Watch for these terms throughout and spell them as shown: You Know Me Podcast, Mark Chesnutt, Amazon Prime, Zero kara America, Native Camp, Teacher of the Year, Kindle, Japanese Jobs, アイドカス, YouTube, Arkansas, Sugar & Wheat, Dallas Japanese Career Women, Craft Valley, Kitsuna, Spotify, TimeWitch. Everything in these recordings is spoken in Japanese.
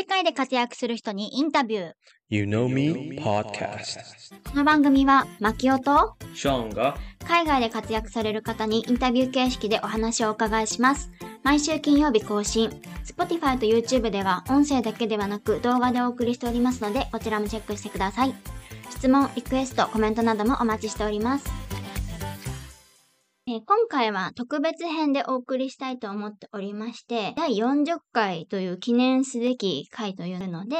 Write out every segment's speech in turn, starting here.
世界で活躍する人にインタビュー。You Know Me Podcast。この番組はマキオとショーンが海外で活躍される方にインタビュー形式でお話をお伺いします。毎週金曜日更新。Spotify と YouTube では音声だけではなく動画でお送りしておりますので、こちらもチェックしてください。質問、リクエスト、コメントなどもお待ちしております。今回は特別編でお送りしたいと思っておりまして、第40回という記念すべき回というので、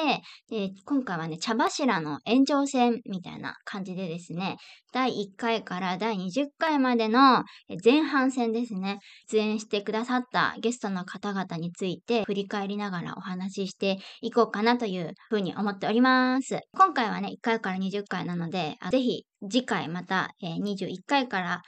今回はね、茶柱の延長戦みたいな感じでですね、第1回から第20回までの前半戦ですね、出演してくださったゲストの方々について振り返りながらお話ししていこうかなというふうに思っております。今回はね、1回から20回なので、ぜひ次回また21回から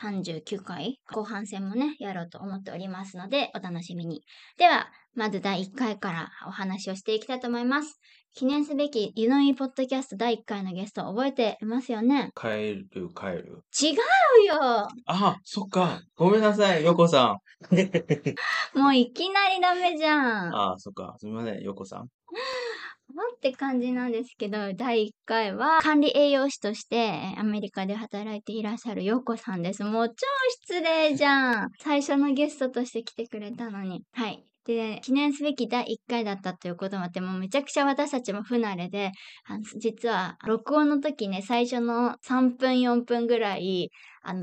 39回後半戦もねやろうと思っておりますのでお楽しみに。ではまず第1回からお話をしていきたいと思います。記念すべきYou Know Meポッドキャスト第1回のゲスト覚えていますよね。帰る違うよ。あ、そっか、ごめんなさいヨコさんもういきなりダメじゃん。あ、そっか、すみませんヨコさんって感じなんですけど、第1回は管理栄養士としてアメリカで働いていらっしゃるヨコさんです。もう超失礼じゃん。最初のゲストとして来てくれたのに。はい。で、記念すべき第1回だったということもあって、もうめちゃくちゃ私たちも不慣れで、実は録音の時ね、最初の3分4分ぐらい、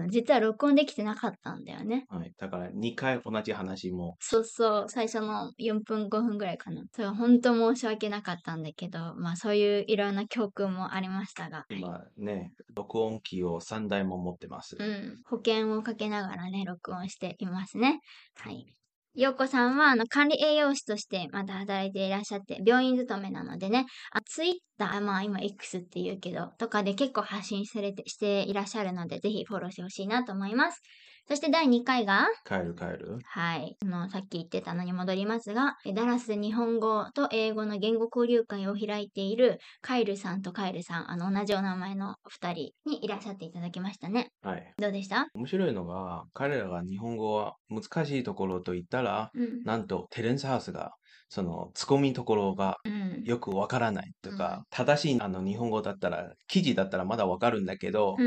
実は録音できてなかったんだよね。はい。だから2回同じ話も。そうそう。最初の4分5分ぐらいかな。それは本当申し訳なかったんだけど、まあそういういろんな教訓もありましたが。今ね、録音機を3台も持ってます。うん。保険をかけながらね、録音していますね。はい。陽子さんは管理栄養士としてまた働いていらっしゃって、病院勤めなのでね、ツイッター、まあ今 X って言うけど、とかで結構発信していらっしゃるので、ぜひフォローしてほしいなと思います。そして第2回が帰る。はい。さっき言ってたのに戻りますが、ダラスで日本語と英語の言語交流会を開いているカイルさんとカイルさん、同じお名前のお二人にいらっしゃっていただきましたね。はい。どうでした？面白いのが、彼らが日本語は難しいところと言ったら、なんとテレンスハウスが、そのツッコミところがよくわからないとか、正しい日本語だったら、記事だったらまだわかるんだけど、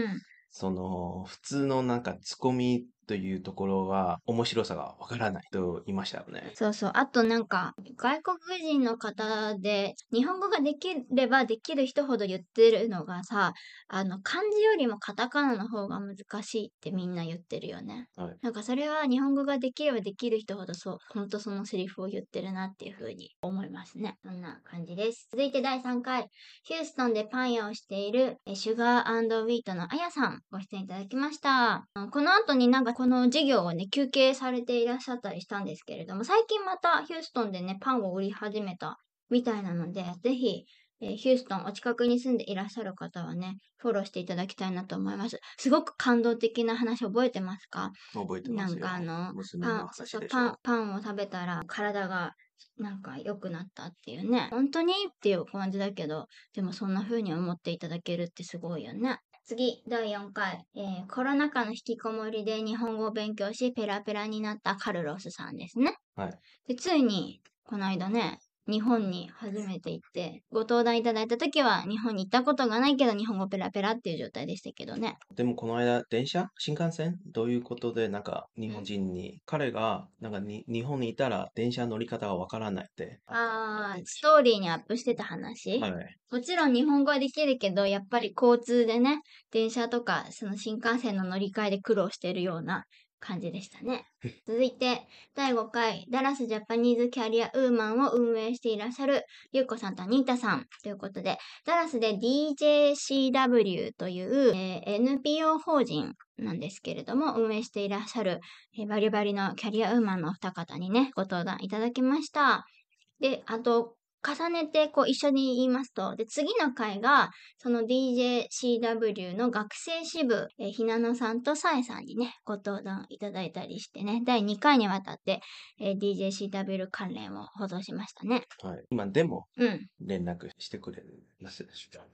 その普通のなんかツッコミというところは面白さがわからないと言いましたよね。そうそう。あとなんか外国人の方で日本語ができればできる人ほど言ってるのがさ、漢字よりもカタカナの方が難しいってみんな言ってるよね。はい、なんかそれは日本語ができればできる人ほど本当そのセリフを言ってるなっていう風に思いますね。そんな感じです。続いて第3回、ヒューストンでパン屋をしているシュガー&ウィートのあやさんご出演いただきました。この後になんかこの事業をね休憩されていらっしゃったりしたんですけれども、最近またヒューストンでねパンを売り始めたみたいなので、ぜひヒューストンお近くに住んでいらっしゃる方はねフォローしていただきたいなと思います。すごく感動的な話覚えてますか？覚えてますよ。なんかパンを食べたら体がなんか良くなったっていうね、本当にっていう感じだけど、でもそんな風に思っていただけるってすごいよね。次、第4回、コロナ禍の引きこもりで日本語を勉強し、ペラペラになったカルロスさんですね。はい。で、ついに、この間ね、日本に初めて行って、ご登壇いただいた時は、日本に行ったことがないけど、日本語ペラペラっていう状態でしたけどね。でも、この間、電車？新幹線？ということで、なんか、日本人に、彼が、なんか日本にいたら、電車乗り方がわからないって。あー、ストーリーにアップしてた話？はい。もちろん日本語はできるけど、やっぱり交通でね、電車とか、その新幹線の乗り換えで苦労してるような感じでしたね。続いて、第5回、ダラスジャパニーズキャリアウーマンを運営していらっしゃるゆうこさんとアニータさんということで、ダラスで DJCW という、NPO 法人なんですけれども、運営していらっしゃる、バリバリのキャリアウーマンのお二方にね、ご登壇いただきました。で、あと、重ねてこう一緒に言いますと、で次の回がその DJCW の学生支部、ひなのさんとさえさんにねご登壇いただいたりしてね、第2回にわたって、DJCW 関連を報道しましたね。はい、今でも連絡してくれますでしょうか？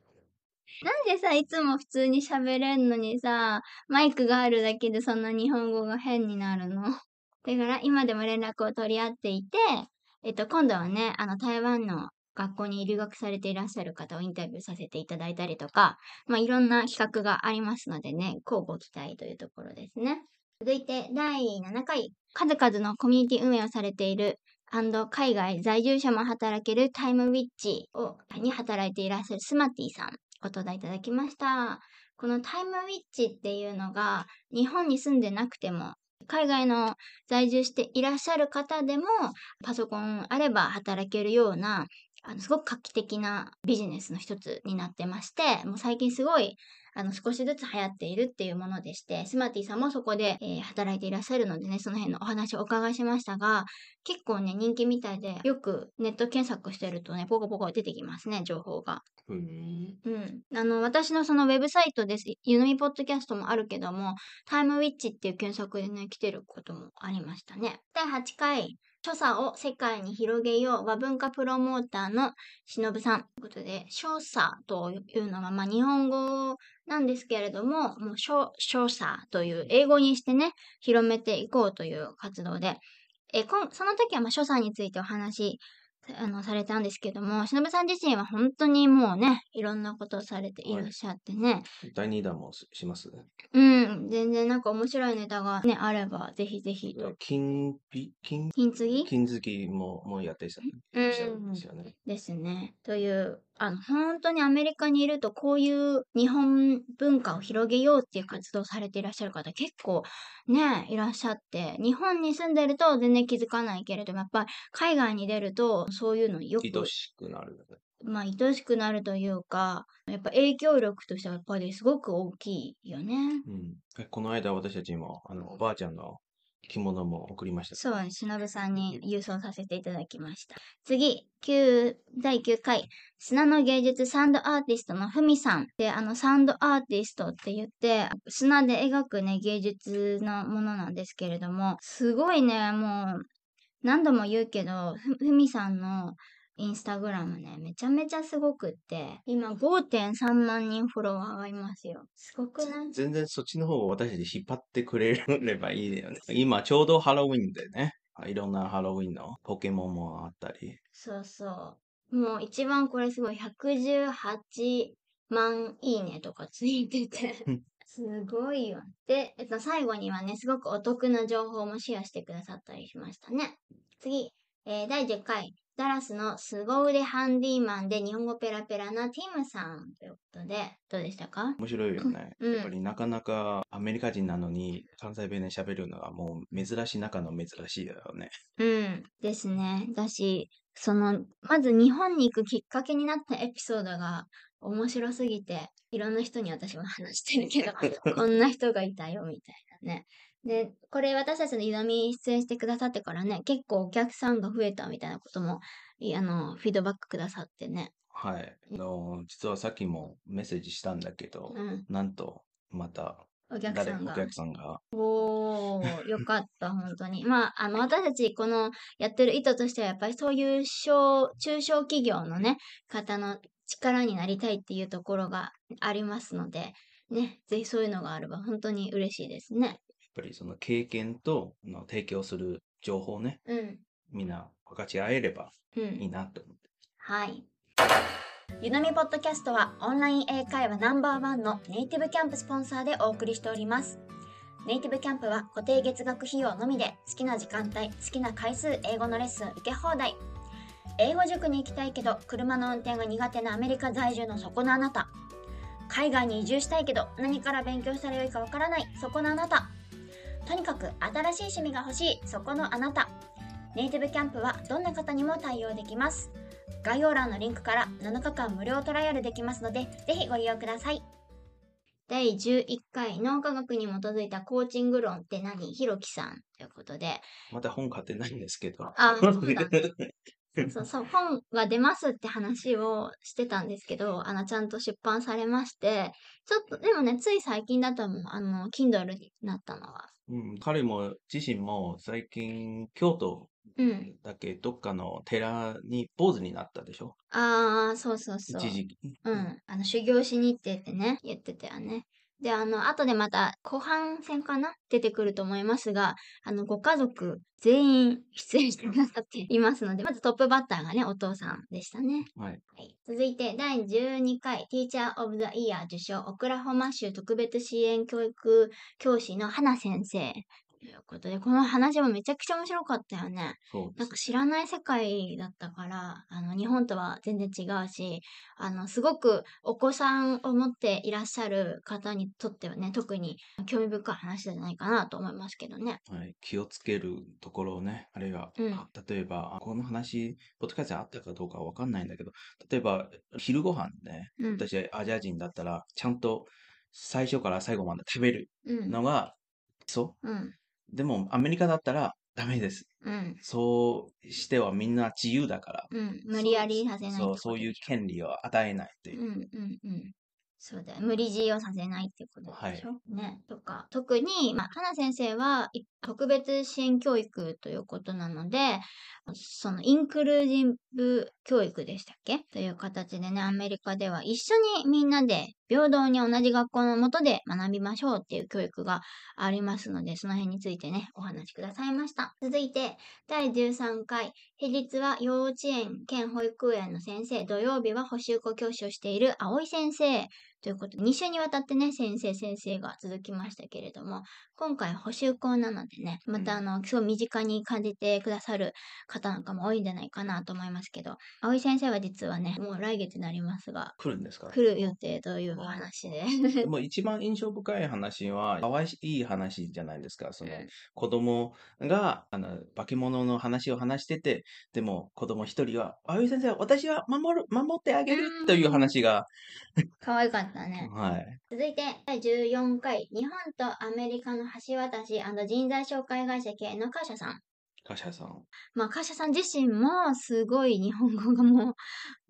なんでさ、いつも普通に喋れんのにさ、マイクがあるだけでそんな日本語が変になるの？だから今でも連絡を取り合っていて、今度はね、台湾の学校に留学されていらっしゃる方をインタビューさせていただいたりとか、いろんな企画がありますのでね、乞うご期待というところですね。続いて第7回、数々のコミュニティ運営をされている&海外在住者も働けるタイムウィッチに働いていらっしゃるスマティさん、ご登壇いただきました。このタイムウィッチっていうのが、日本に住んでなくても、海外の在住していらっしゃる方でも、パソコンあれば働けるような、すごく画期的なビジネスの一つになってまして、もう最近すごい、少しずつ流行っているっていうものでして、スマティさんもそこで、働いていらっしゃるのでね、その辺のお話をお伺いしましたが、結構ね、人気みたいで、よくネット検索してるとね、ポコポコ出てきますね、情報が。私のそのウェブサイトです。You Know Me Podcast もあるけども、タイムウィッチっていう検索でね、来てることもありましたね。第8回。著者を世界に広げよう和文化プロモーターのしのぶさんということで、著者というのは日本語なんですけれども、もう著者という英語にしてね、広めていこうという活動で、その時は著者についてお話しされたんですけども、しのぶさん自身は本当にもうね、いろんなことをされていらっしゃってね。第2弾もしますね。全然面白いネタがね、あれば、ぜひぜひと。金継ぎもやってきたんですよね。ですね。という、本当にアメリカにいると、こういう日本文化を広げようっていう活動をされていらっしゃる方、結構ね、いらっしゃって、日本に住んでると全然気づかないけれども、やっぱり海外に出ると、そういうのよく愛しくなる、ね、愛しくなるというか、やっぱ影響力としてはやっぱりすごく大きいよね。この間私たちもおばあちゃんの着物も送りました。そう、しのぶさんに郵送させていただきました。次、第9回、砂の芸術サンドアーティストのふみさん。で、サンドアーティストって言って、砂で描くね、芸術のものなんですけれども、すごいね、もう、何度も言うけど、ふみさんのインスタグラムね、めちゃめちゃすごくって、今 5.3 万人フォロワーがいますよ。すごくない？全然そっちの方を私たち引っ張ってくれればいいだよね。今ちょうどハロウィンでね、いろんなハロウィンのポケモンもあったり。そうそう。もう一番これすごい、118万いいねとかついてて。すごいよ。で、最後にはね、すごくお得な情報もシェアしてくださったりしましたね。次、第10回、ダラスの凄腕ハンディーマンで日本語ペラペラなティムさんということで、どうでしたか？面白いよね。やっぱりなかなかアメリカ人なのに関西弁で喋るのはもう珍しい中の珍しいだよね。ですね。だし、まず日本に行くきっかけになったエピソードが面白すぎて、いろんな人に私も話してるけど、こんな人がいたよみたいなね。で、これ私たちのゆのみ出演してくださってからね、結構お客さんが増えたみたいなことも、フィードバックくださってね。はい。実はさっきもメッセージしたんだけど、なんとまた、お客さんが。おー、よかった、本当に。私たち、やってる意図としては、やっぱりそういう中小企業のね、方の力になりたいっていうところがありますので、ね、ぜひそういうのがあれば、本当に嬉しいですね。やっぱりその経験と、提供する情報ね、みんな分かち合えればいいなと思って。はい。ゆのみポッドキャストはオンライン英会話No.1のネイティブキャンプスポンサーでお送りしております。ネイティブキャンプは固定月額費用のみで好きな時間帯、好きな回数、英語のレッスン受け放題。英語塾に行きたいけど車の運転が苦手なアメリカ在住のそこのあなた。海外に移住したいけど何から勉強したらよいかわからないそこのあなた。とにかく新しい趣味が欲しいそこのあなた。ネイティブキャンプはどんな方にも対応できます。概要欄のリンクから7日間無料トライアルできますので、ぜひご利用ください。第11回、脳科学に基づいたコーチング論って何？ひろきさんということで。まだ本買ってないんですけど。そうだね。そう、本が出ますって話をしてたんですけど、ちゃんと出版されまして、ちょっと、でもね、つい最近だともう、Kindle になったのは。彼も、自身も最近、京都だけどっかの寺に坊主になったでしょ？そうそうそう。一時期。修行しに行ってね、言ってたよね。で、後でまた後半戦かな出てくると思いますが、ご家族全員出演してくださっていますので、まずトップバッターがね、お父さんでしたね。はい。はい、続いて、第12回ティーチャーオブザイヤー受賞、オクラホマ州特別支援教育教師の花先生。ということで、この話もめちゃくちゃ面白かったよね。なんか知らない世界だったから、日本とは全然違うし、すごくお子さんを持っていらっしゃる方にとってはね、特に興味深い話じゃないかなと思いますけどね。はい、気をつけるところをね、あるいは、例えば、この話、ポッドキャストあったかどうかはわかんないんだけど、例えば、昼ご飯ね、私アジア人だったら、ちゃんと最初から最後まで食べるのが、でもアメリカだったらダメです、そうしてはみんな自由だから、無理やりさせない、そういう権利を与えないっていう、そうだよ、無理強いをさせないっていうことでしょ、ね、とか特に、花先生は特別支援教育ということなので、そのインクルージブ教育でしたっけという形でね、アメリカでは一緒にみんなで平等に同じ学校の下で学びましょうっていう教育がありますので、その辺についてね、お話しくださいました。続いて、第13回、平日は幼稚園兼保育園の先生、土曜日は補習校教師をしている葵先生。ということで、2週にわたってね、先生が続きましたけれども、今回補習校なのでね、またすごい身近に感じてくださる方なんかも多いんじゃないかなと思いますけど、葵先生は実はね、もう来月になりますが、来るんですか？来る予定というお話で。もう一番印象深い話は、かわいい話じゃないですか。その子供が、化け物の話を話してて、でも子供一人は、葵先生は私は守ってあげるという話が。かわいかった。はい、続いて第14回日本とアメリカの橋渡し&人材紹介会社系のカシャさん、カシャさん自身もすごい日本語がも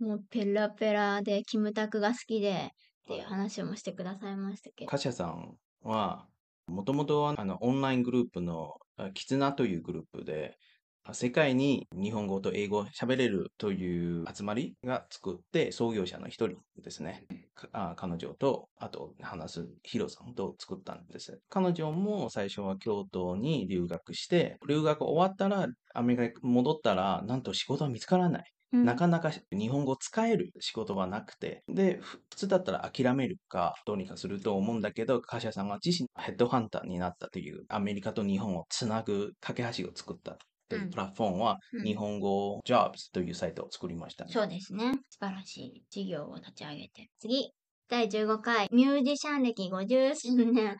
うペラペラでキムタクが好きでっていう話もしてくださいましたけど、カシャさんはもともとはオンライングループのキツナというグループで、世界に日本語と英語を喋れるという集まりが作って創業者の一人ですね。彼女と、あと話すヒロさんと作ったんです。彼女も最初は京都に留学して、留学終わったらアメリカに戻ったらなんと仕事は見つからない。なかなか日本語使える仕事がなくて、で、普通だったら諦めるかどうにかすると思うんだけど、カシャさんが自身ヘッドハンターになったというアメリカと日本をつなぐ架け橋を作った。プラットフォームは日本語 Jobs というサイトを作りました、ね、そうですね、素晴らしい事業を立ち上げて、次第15回ミュージシャン歴53年、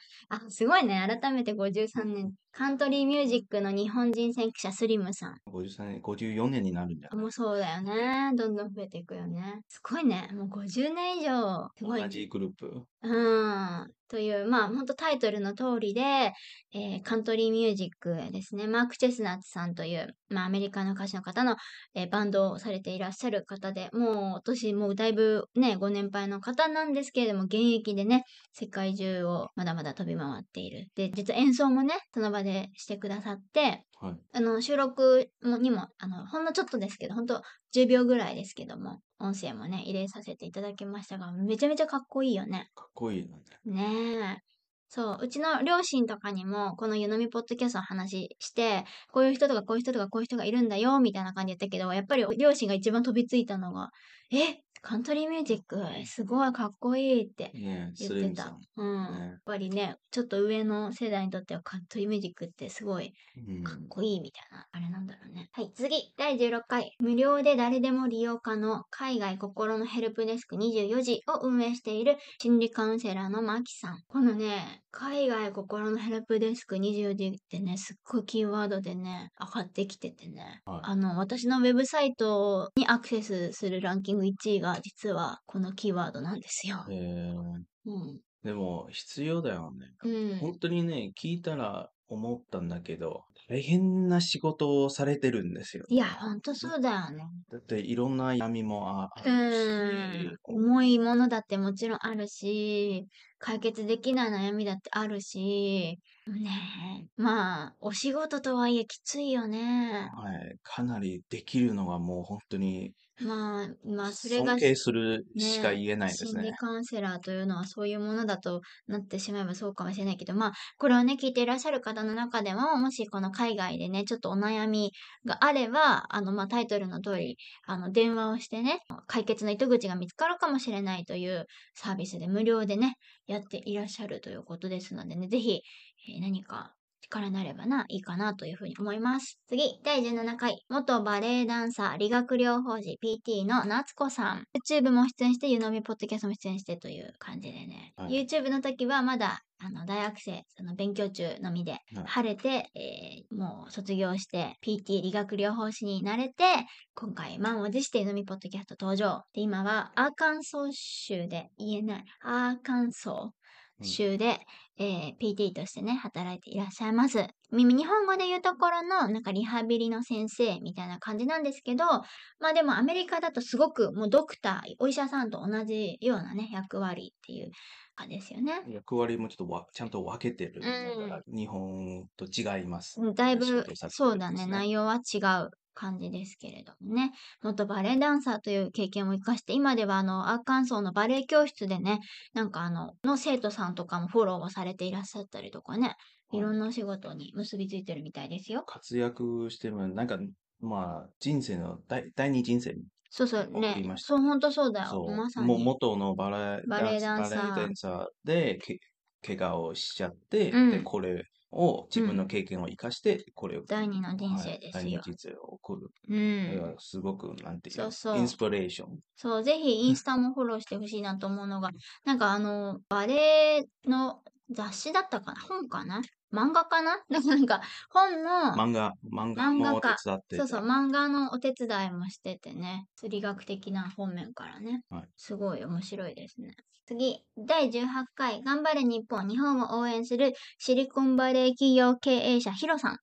すごいね、改めて53年、カントリーミュージックの日本人先駆者スリムさん、53年、54年になるんじゃない？もうそうだよね、どんどん増えていくよね、すごいね、もう50年以上すごい、同じグループという、ほんとタイトルの通りで、カントリーミュージックですね。マーク・チェスナッツさんという、アメリカの歌手の方の、バンドをされていらっしゃる方で、もう私もうだいぶね、ご年配の方なんですけれども、現役でね、世界中をまだまだ飛び回っている。で、実は演奏もね、その場でしてくださって、はい、収録にも、ほんのちょっとですけど、ほんと10秒ぐらいですけども、音声もね、入れさせていただきましたが、めちゃめちゃかっこいいよね。かっこいいよね。ねえ。そう、うちの両親とかにも、このYou Know Me Podcastの話して、こういう人とかこういう人とかこういう人がいるんだよ、みたいな感じで言ったけど、やっぱり両親が一番飛びついたのが、カントリーミュージック、すごいかっこいいって言ってた。やっぱりね、ちょっと上の世代にとってはカントリーミュージックってすごいかっこいいみたいな、あれなんだろうね。はい、次、第16回、無料で誰でも利用可能、海外心のヘルプデスク24時を運営している心理カウンセラーのマキさん。このね、海外心のヘルプデスク24時ってね、すっごいキーワードでね、上がってきててね、私のウェブサイトにアクセスするランキング1位が、実はこのキーワードなんですよ。でも必要だよね、本当にね、聞いたら思ったんだけど、大変な仕事をされてるんですよ。いや、ほんとそうだよね。だっていろんな闇もあるし、重いものだってもちろんあるし、解決できない悩みだってあるしね。お仕事とはいえきついよね。はい、かなりできるのがもう本当にまあ、それが、ね、尊敬するしか言えないですね。心理カウンセラーというのはそういうものだとなってしまえばそうかもしれないけど、まあ、これをね、聞いていらっしゃる方の中でも、もしこの海外でね、ちょっとお悩みがあれば、まあ、タイトルの通り、電話をしてね、解決の糸口が見つかるかもしれないというサービスで無料でね、やっていらっしゃるということですのでね、ぜひ、何か、力になればいいかなというふうに思います。次、第17回、元バレエダンサー、理学療法士、PT の夏子さん。YouTube も出演して、You Know Me Podcast も出演してという感じでね。はい、YouTube の時はまだ、大学生、勉強中のみで、晴れて、もう卒業して、PT 理学療法士になれて、今回、満を持してYou Know Me Podcast登場。で、今は、アーカンソー州で、言えない、アーカンソー。州で、PT としてね、働いていらっしゃいます。日本語で言うところの、なんかリハビリの先生みたいな感じなんですけど、まあでもアメリカだとすごくもうドクター、お医者さんと同じようなね、役割っていうかですよね。役割もちょっとちゃんと分けてるから、日本と違います。だいぶ、そうだね、内容は違う。感じですけれどもね。元バレエダンサーという経験を生かして、今ではアーカンソーのバレエ教室でね、なんかの生徒さんとかもフォローをされていらっしゃったりとかね、いろんなお仕事に結びついてるみたいですよ。活躍しても、なんか、まあ、人生の第二人生。そうそうね。そう、本当そうだよ。まさに。もう元のバレエダンサーで、怪我をしちゃって、で、これ、を自分の経験を生かしてこれを、第二の人生ですよ。第二の人生を送る。すごくなんていうかインスピレーション。そうぜひインスタもフォローしてほしいなと思うのがなんかバレエの雑誌だったかな本かな漫画かななんか本の漫画家漫画のお手伝いもしててね理学的な方面からね、はい、すごい面白いですね。次、第18回、頑張れ日本、日本を応援するシリコンバレー企業経営者、ヒロさん。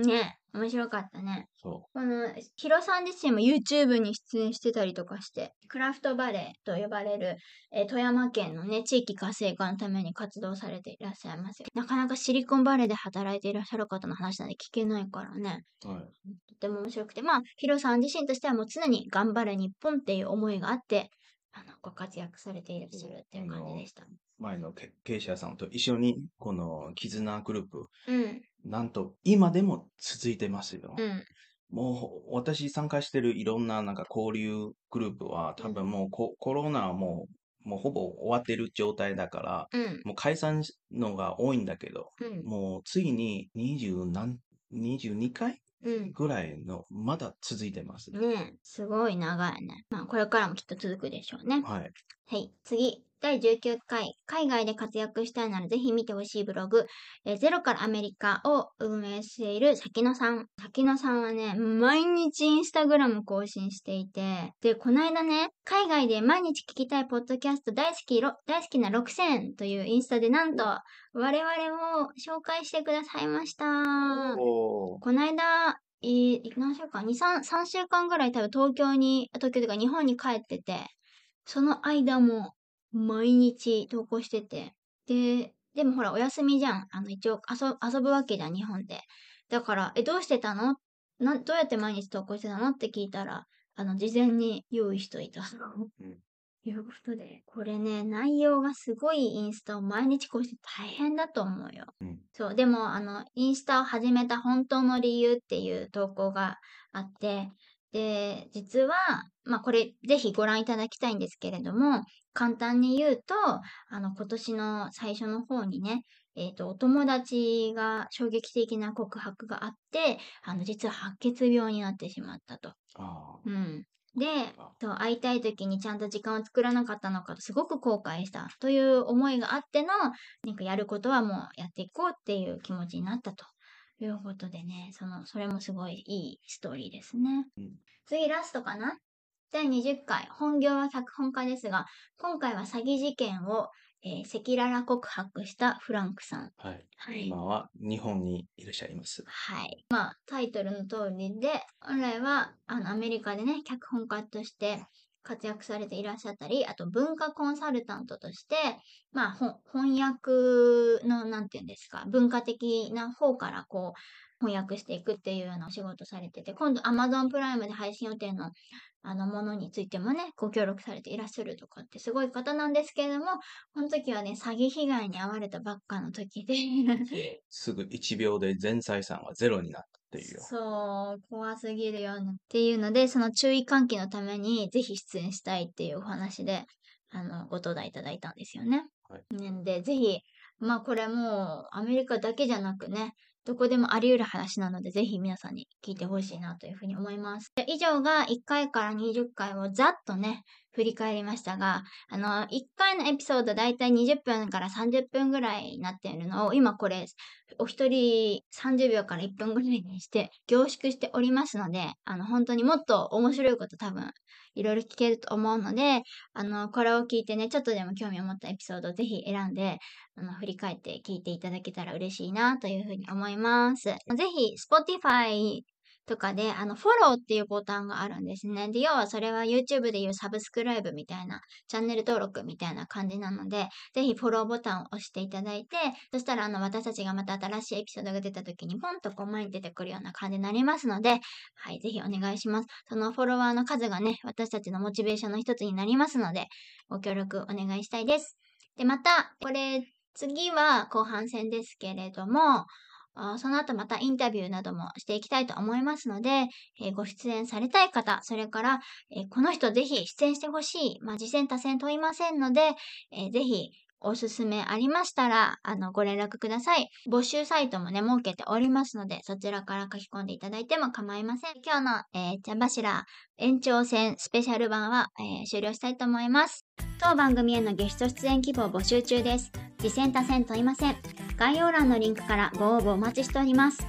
ねえ、面白かったね。このヒロさん自身も YouTube に出演してたりとかして、クラフトバレーと呼ばれる、富山県のね、地域活性化のために活動されていらっしゃいますよ。なかなかシリコンバレーで働いていらっしゃる方の話なんで聞けないからね。とても面白くて、まあ、ヒロさん自身としてはもう常に頑張れ日本っていう思いがあって、ご活躍されていらっしゃるっていう感じでした。前の経営者さんと一緒にこの絆グループ、なんと今でも続いてますよ。もう私参加してるいろんななんか交流グループは多分もうコロナはもうほぼ終わってる状態だから、もう解散のが多いんだけど、もうついに22回ぐらいのまだ続いてますね。すごい長いね。まあこれからもきっと続くでしょうね。はい。はい。次。第19回、海外で活躍したいならぜひ見てほしいブログ、ゼロからアメリカを運営している咲野さん。咲野さんはね、毎日インスタグラム更新していて、で、この間ね、海外で毎日聞きたいポッドキャスト大好きな6000というインスタでなんと、我々を紹介してくださいました。この間、何週間 ?3 週間ぐらい多分東京というか日本に帰ってて、その間も、毎日投稿してて。でもほら、お休みじゃん。一応遊ぶわけじゃん、日本で。だから、どうしてたの？どうやって毎日投稿してたのって聞いたら、事前に用意しといた。いうことで、これね、内容がすごいインスタを毎日更新して大変だと思うよ。そう、でも、インスタを始めた本当の理由っていう投稿があって、で、実は、まあ、これ、ぜひご覧いただきたいんですけれども、簡単に言うと、今年の最初の方にね、お友達が衝撃的な告白があって、実は白血病になってしまったと。で、会いたい時にちゃんと時間を作らなかったのかとすごく後悔したという思いがあっての、なんかやることはもうやっていこうっていう気持ちになったと。ということでね、それもすごいいいストーリーですね。次、ラストかな？第20回、本業は脚本家ですが、今回は詐欺事件を、赤裸々告白したフランクさん。今は日本にいらっしゃいます。まあ、タイトルの通りで、本来は、アメリカでね、脚本家として、活躍されていらっしゃったり、あと文化コンサルタントとして、まあ、翻訳の、なんていうんですか、文化的な方からこう、翻訳していくっていうようなお仕事されてて、今度 Amazon プライムで配信予定のものについてもね、ご協力されていらっしゃるとかってすごい方なんですけれども、この時はね、詐欺被害に遭われたばっかの時ですぐ1秒で全財産はゼロになったっていう。そう、怖すぎるよねっていうので、その注意喚起のためにぜひ出演したいっていうお話でご登壇いただいたんですよね。はい、でぜひ、まあこれもうアメリカだけじゃなくね、どこでもあり得る話なので、ぜひ皆さんに聞いてほしいなというふうに思います。以上が1回から20回をざっとね、振り返りましたが、1回のエピソードだいたい20分から30分ぐらいになっているのを、今これ、お一人30秒から1分ぐらいにして凝縮しておりますので、本当にもっと面白いこと多分、いろいろ聞けると思うので、これを聞いてね、ちょっとでも興味を持ったエピソードをぜひ選んで、振り返って聞いていただけたら嬉しいなというふうに思います。ぜひ、Spotify とかで、フォローっていうボタンがあるんですね。で、要はそれは YouTube でいうサブスクライブみたいな、チャンネル登録みたいな感じなので、ぜひフォローボタンを押していただいて、そしたら私たちがまた新しいエピソードが出た時にポンとこう前に出てくるような感じになりますので、はい、ぜひお願いします。そのフォロワーの数がね、私たちのモチベーションの一つになりますので、ご協力お願いしたいです。で、また、これ、次は後半戦ですけれども、その後またインタビューなどもしていきたいと思いますので、ご出演されたい方、それから、この人ぜひ出演してほしい、まあ、次戦多戦問いませんので、ぜひおすすめありましたら、ご連絡ください。募集サイトもね、設けておりますので、そちらから書き込んでいただいても構いません。今日の茶柱延長戦スペシャル版は、終了したいと思います。当番組へのゲスト出演希望募集中です。次戦多戦問いません。概要欄のリンクからご応募お待ちしております。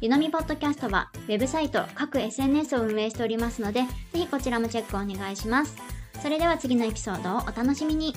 You Know Me Podcast はウェブサイト、各 SNS を運営しておりますので、ぜひこちらもチェックお願いします。それでは次のエピソードをお楽しみに。